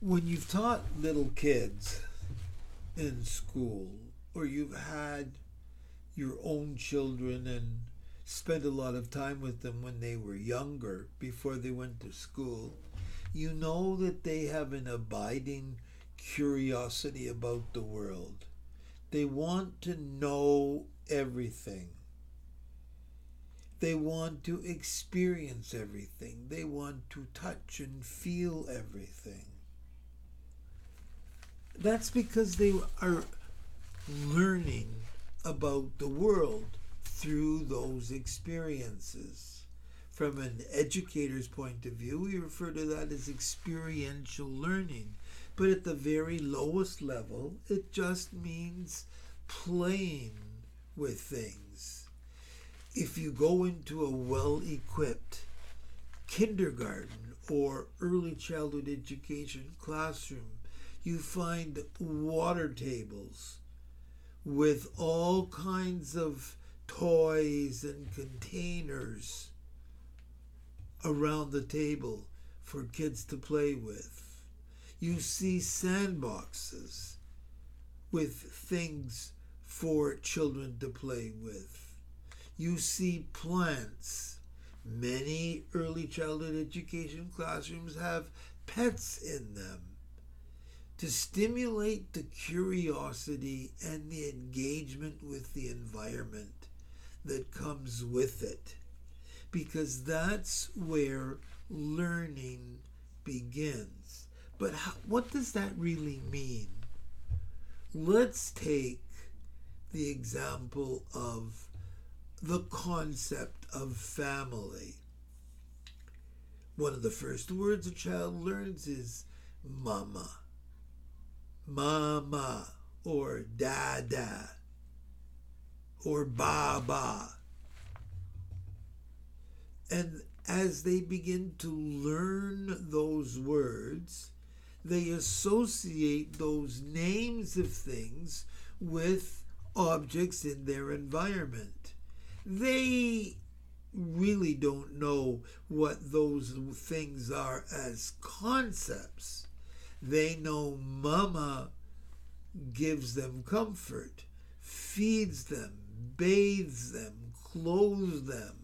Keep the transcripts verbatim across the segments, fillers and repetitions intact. When you've taught little kids in school, or you've had your own children and spent a lot of time with them when they were younger, before they went to school, you know that they have an abiding curiosity about the world. They want to know everything. They want to experience everything. They want to touch and feel everything. That's because they are learning about the world through those experiences. From an educator's point of view, we refer to that as experiential learning. But at the very lowest level, it just means playing with things. If you go into a well-equipped kindergarten or early childhood education classroom, you find water tables with all kinds of toys and containers around the table for kids to play with. You see sandboxes with things for children to play with. You see plants. Many early childhood education classrooms have pets in them, to stimulate the curiosity and the engagement with the environment that comes with it, because that's where learning begins. But how, what does that really mean? Let's take the example of the concept of family. One of the first words a child learns is mama. Mama, or dada, or baba. And as they begin to learn those words, they associate those names of things with objects in their environment. They really don't know what those things are as concepts. They know mama gives them comfort, feeds them, bathes them, clothes them,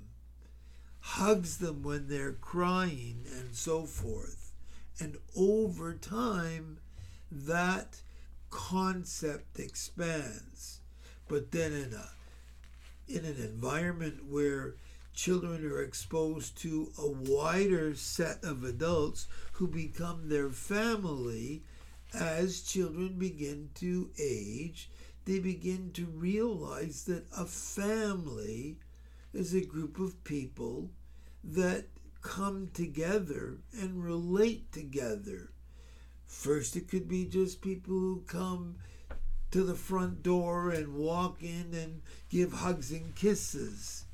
hugs them when they're crying, and so forth. And over time, that concept expands. But then in a in an environment where children are exposed to a wider set of adults who become their family. As children begin to age, they begin to realize that a family is a group of people that come together and relate together. First, it could be just people who come to the front door and walk in and give hugs and kisses,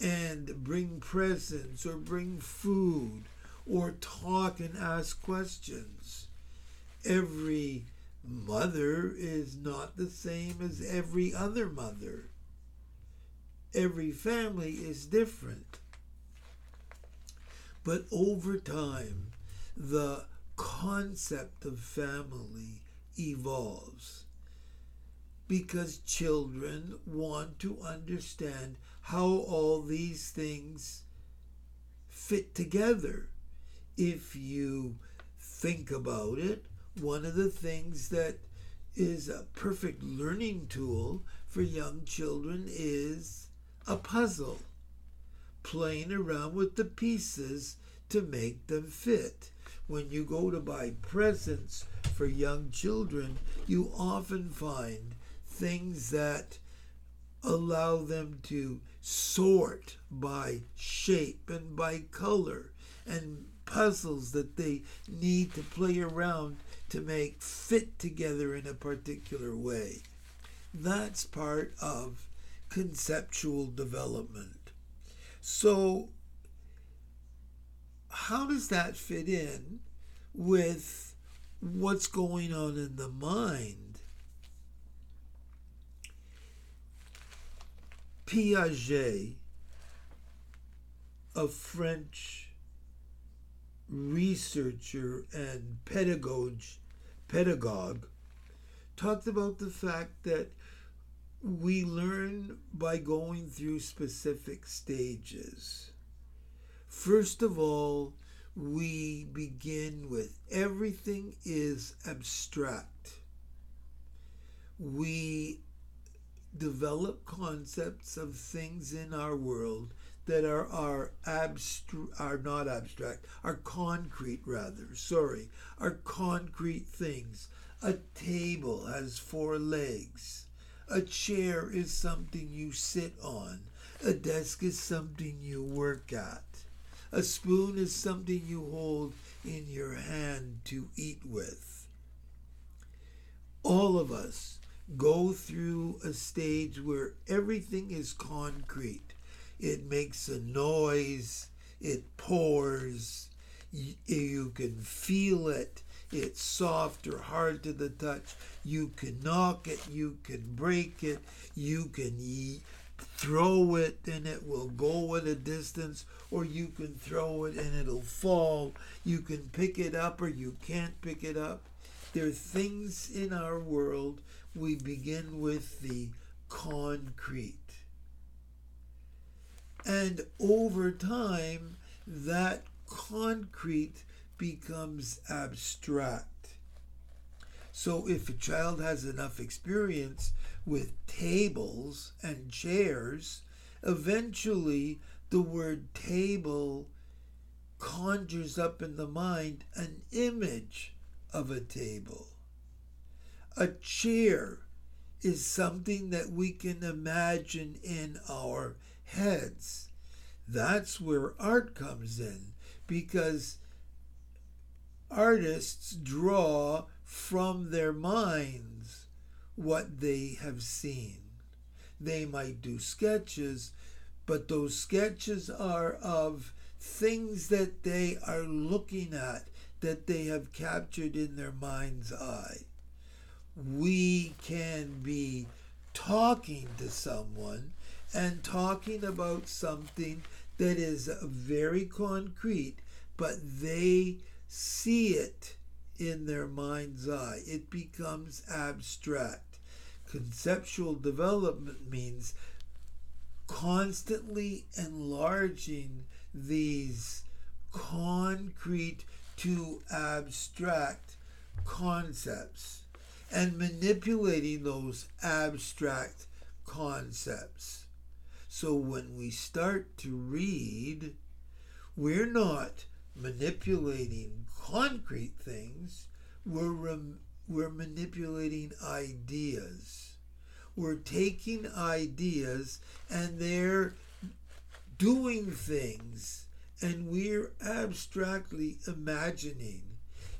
and bring presents, or bring food, or talk and ask questions. Every mother is not the same as every other mother. Every family is different. But over time, the concept of family evolves, because children want to understand how all these things fit together. If you think about it, one of the things that is a perfect learning tool for young children is a puzzle, playing around with the pieces to make them fit. When you go to buy presents for young children, you often find things that allow them to sort by shape and by color, and puzzles that they need to play around to make fit together in a particular way. That's part of conceptual development. So how does that fit in with what's going on in the mind? Piaget, a French researcher and pedagogue, pedagogue talked about the fact that we learn by going through specific stages. First of all, we begin with everything is abstract. We develop concepts of things in our world that are are abstract, are not abstract, are concrete rather, sorry, are concrete things. A table has four legs. A chair is something you sit on. A desk is something you work at. A spoon is something you hold in your hand to eat with. All of us go through a stage where everything is concrete. It makes a noise, it pours, you can feel it, it's soft or hard to the touch, you can knock it, you can break it, you can eat, throw it and it will go at a distance, or you can throw it and it'll fall, you can pick it up or you can't pick it up. There are things in our world. We begin with the concrete. And over time, that concrete becomes abstract. So if a child has enough experience with tables and chairs, eventually the word table conjures up in the mind an image of a table. A chair is something that we can imagine in our heads. That's where art comes in, because artists draw from their minds what they have seen. They might do sketches, but those sketches are of things that they are looking at, that they have captured in their mind's eye. We can be talking to someone and talking about something that is very concrete, but they see it in their mind's eye. It becomes abstract. Conceptual development means constantly enlarging these concrete to abstract concepts, and manipulating those abstract concepts. So when we start to read, we're not manipulating concrete things, we're, rem- we're manipulating ideas. We're taking ideas and they're doing things, and we're abstractly imagining.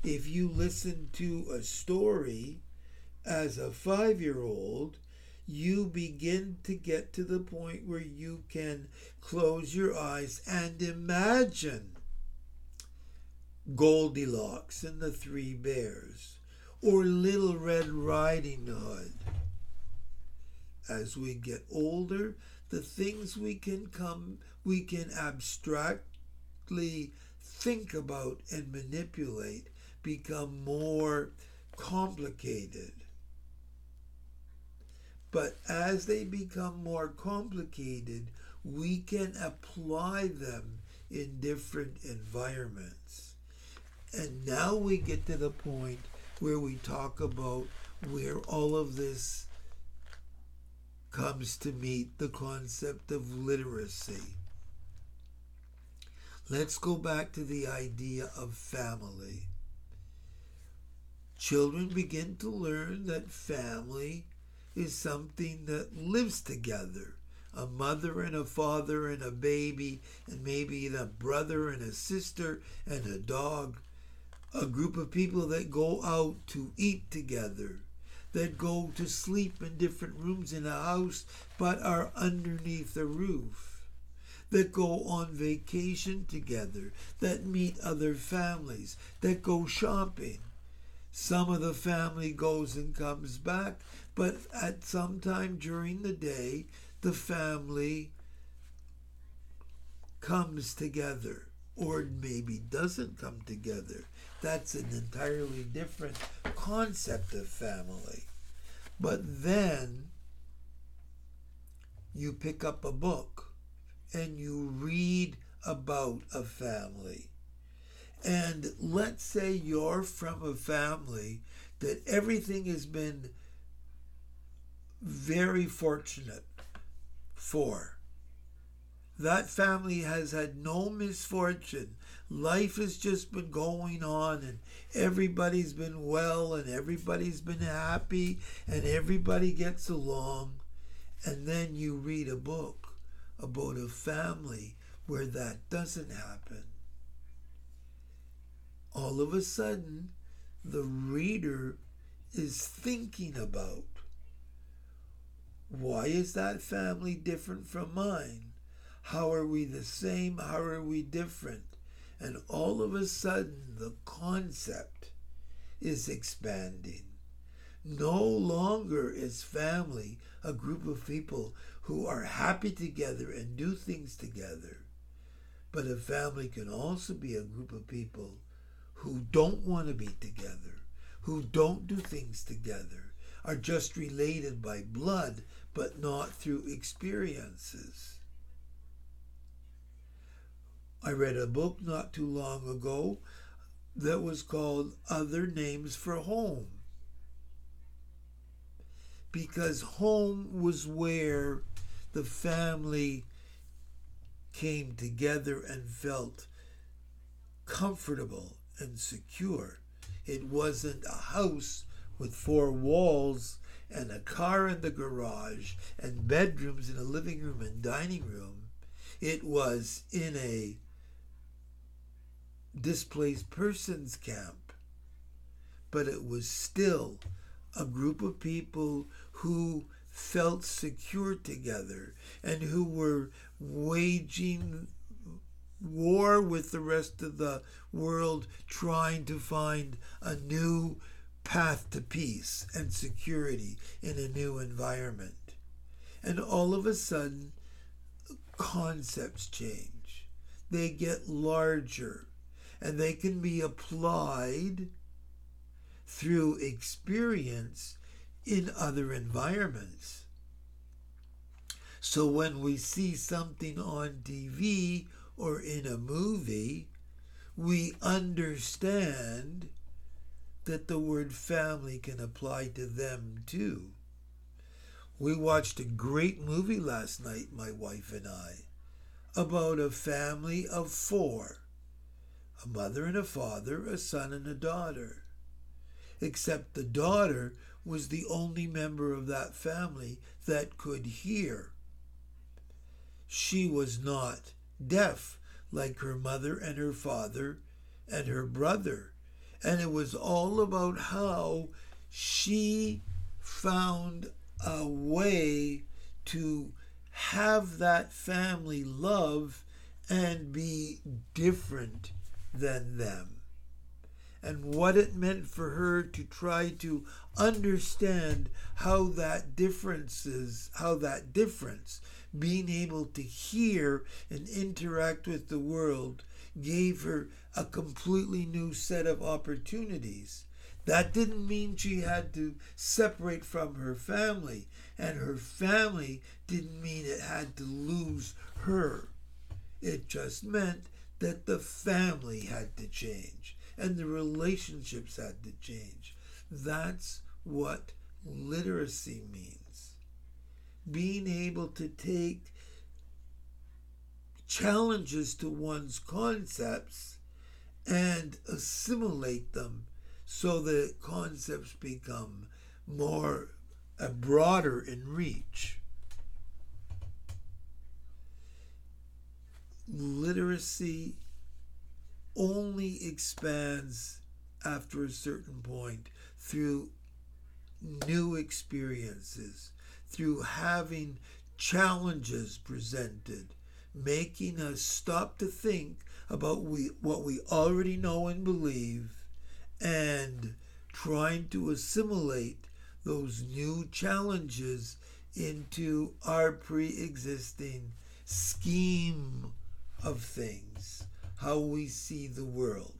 If you listen to a story as a five-year-old, you begin to get to the point where you can close your eyes and imagine Goldilocks and the Three Bears, or Little Red Riding Hood. As we get older, the things we can come, we can abstractly think about and manipulate become more complicated. But as they become more complicated, we can apply them in different environments. And now we get to the point where we talk about where all of this comes to meet the concept of literacy. Let's go back to the idea of family. Children begin to learn that family is something that lives together. A mother and a father and a baby, and maybe a brother and a sister and a dog. A group of people that go out to eat together, that go to sleep in different rooms in a house but are underneath a roof, that go on vacation together, that meet other families, that go shopping. Some of the family goes and comes back, but at some time during the day, the family comes together. or maybe doesn't come together. That's an entirely different concept of family. But then you pick up a book and you read about a family. And let's say you're from a family that everything has been very fortunate for. That family has had no misfortune. Life has just been going on and everybody's been well and everybody's been happy and everybody gets along. And then you read a book about a family where that doesn't happen. All of a sudden, the reader is thinking about, why is that family different from mine? How are we the same? How are we different? And all of a sudden, the concept is expanding. No longer is family a group of people who are happy together and do things together. But a family can also be a group of people who don't want to be together, who don't do things together, are just related by blood, but not through experiences. I read a book not too long ago that was called Other Names for Home, because home was where the family came together and felt comfortable and secure. It wasn't a house with four walls and a car in the garage and bedrooms and a living room and dining room. It was in a displaced persons camp, but it was still a group of people who felt secure together and who were waging war with the rest of the world, trying to find a new path to peace and security in a new environment. And all of a sudden, concepts change. They get larger and they can be applied through experience in other environments. So when we see something on T V or in a movie, we understand that the word family can apply to them too. We watched a great movie last night, my wife and I, about a family of four, a mother and a father, a son and a daughter. Except the daughter was the only member of that family that could hear. She was not deaf like her mother and her father and her brother. And it was all about how she found a way to have that family love and be different than them. And what it meant for her to try to understand how that differences, how that difference, being able to hear and interact with the world, gave her a completely new set of opportunities. That didn't mean she had to separate from her family, and her family didn't mean it had to lose her. It just meant that the family had to change, and the relationships had to change. That's what literacy means. Being able to take challenges to one's concepts and assimilate them so that concepts become more uh, broader in reach. Literacy only expands after a certain point through new experiences, through having challenges presented, making us stop to think about we, what we already know and believe, and trying to assimilate those new challenges into our pre-existing scheme of things, how we see the world.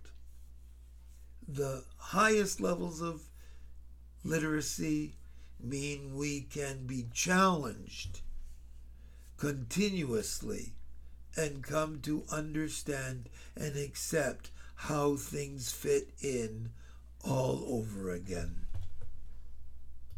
The highest levels of literacy mean we can be challenged continuously and come to understand and accept how things fit in all over again.